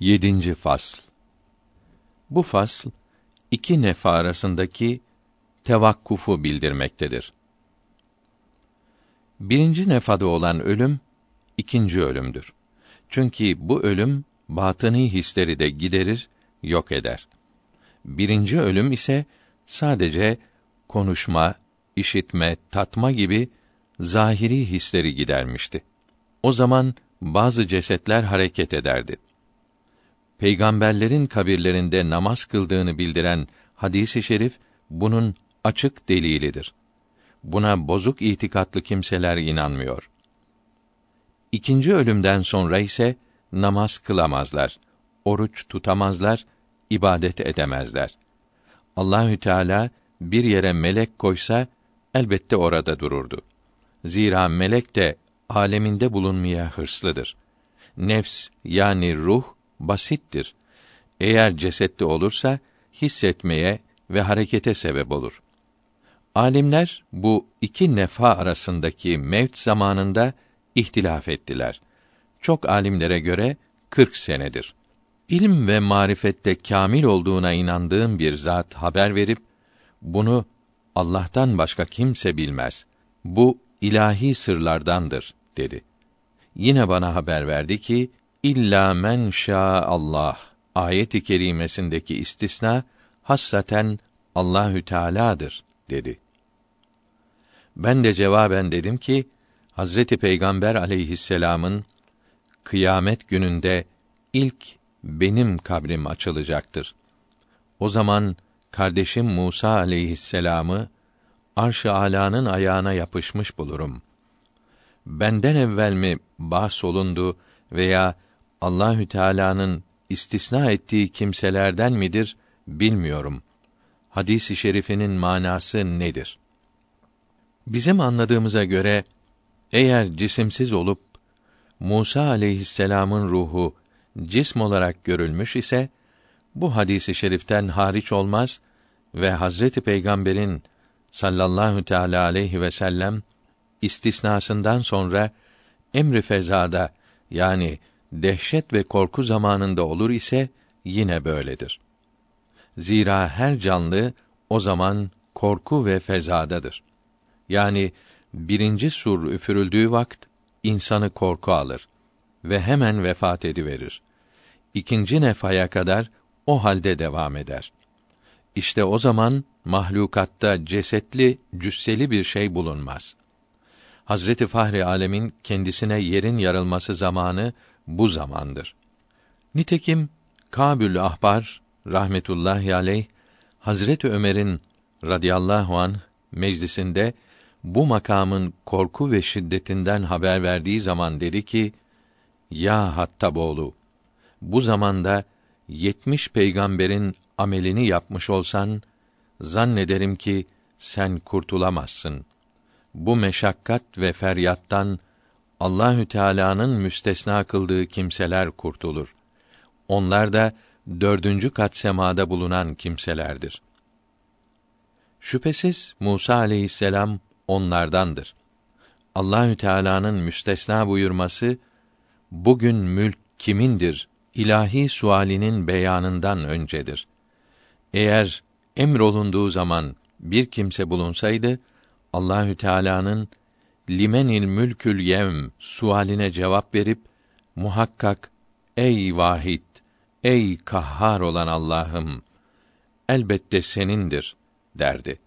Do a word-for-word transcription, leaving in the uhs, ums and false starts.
Yedinci fasl. Bu fasl, iki nefa arasındaki tevakkufu bildirmektedir. Birinci nefada olan ölüm, ikinci ölümdür. Çünkü bu ölüm, batini hisleri de giderir, yok eder. Birinci ölüm ise, sadece konuşma, işitme, tatma gibi zahiri hisleri gidermişti. O zaman, bazı cesetler hareket ederdi. Peygamberlerin kabirlerinde namaz kıldığını bildiren hadis-i şerif, bunun açık delilidir. Buna bozuk itikatlı kimseler inanmıyor. İkinci ölümden sonra ise, namaz kılamazlar, oruç tutamazlar, ibadet edemezler. Allahü Teala bir yere melek koysa, elbette orada dururdu. Zira melek de, aleminde bulunmaya hırslıdır. Nefs, yani ruh, basittir. Eğer cesette olursa, hissetmeye ve harekete sebep olur. Alimler bu iki nefa arasındaki mevt zamanında ihtilaf ettiler. Çok alimlere göre kırk senedir. İlim ve marifette kâmil olduğuna inandığım bir zat haber verip, bunu Allah'tan başka kimse bilmez. Bu ilahi sırlardandır dedi. Yine bana haber verdi ki, İlla men şâ Allah ayet-i kerimesindeki istisna hassaten Allahü Teâlâ'dır dedi. Ben de cevaben dedim ki, Hazreti Peygamber aleyhisselamın kıyamet gününde ilk benim kabrim açılacaktır. O zaman kardeşim Musa aleyhisselamı Arş-ı Alâ'nın ayağına yapışmış bulurum. Benden evvel mi bahsolundu veya Allahü Teâlâ'nın istisna ettiği kimselerden midir bilmiyorum. Hadis-i şerifinin manası nedir? Bizim anladığımıza göre, eğer cisimsiz olup Musa aleyhisselam'ın ruhu cism olarak görülmüş ise, bu hadis-i şeriften hariç olmaz ve Hazreti Peygamber'in sallallahu teala aleyhi ve sellem istisnasından sonra emri fezada, yani dehşet ve korku zamanında olur ise yine böyledir. Zira her canlı o zaman korku ve fezadadır. Yani birinci sur üfürüldüğü vakt insanı korku alır ve hemen vefat ediverir. İkinci nefaya kadar o halde devam eder. İşte o zaman mahlukatta cesetli, cüsseli bir şey bulunmaz. Hazreti Fahri Âlem'in kendisine yerin yarılması zamanı bu zamandır. Nitekim Kâbül Ahbar rahmetullahi aleyh Hazreti Ömer'in radıyallahu anh meclisinde bu makamın korku ve şiddetinden haber verdiği zaman dedi ki: "Ya Hattaboğlu, bu zamanda yetmiş peygamberin amelini yapmış olsan, zannederim ki sen kurtulamazsın. Bu meşakkat ve feryattan Allahü Teâlâ'nın müstesna kıldığı kimseler kurtulur. Onlar da dördüncü kat semada bulunan kimselerdir." Şüphesiz Musa aleyhisselam onlardandır. Allahü Teâlâ'nın müstesna buyurması, "Bugün mülk kimindir?" ilahi sualinin beyanından öncedir. Eğer emrolunduğu zaman bir kimse bulunsaydı, Allahü Teâlâ'nın limenil mülkül yevm sualine cevap verip, muhakkak ey vahid, ey kahhar olan Allah'ım, elbette senindir derdi.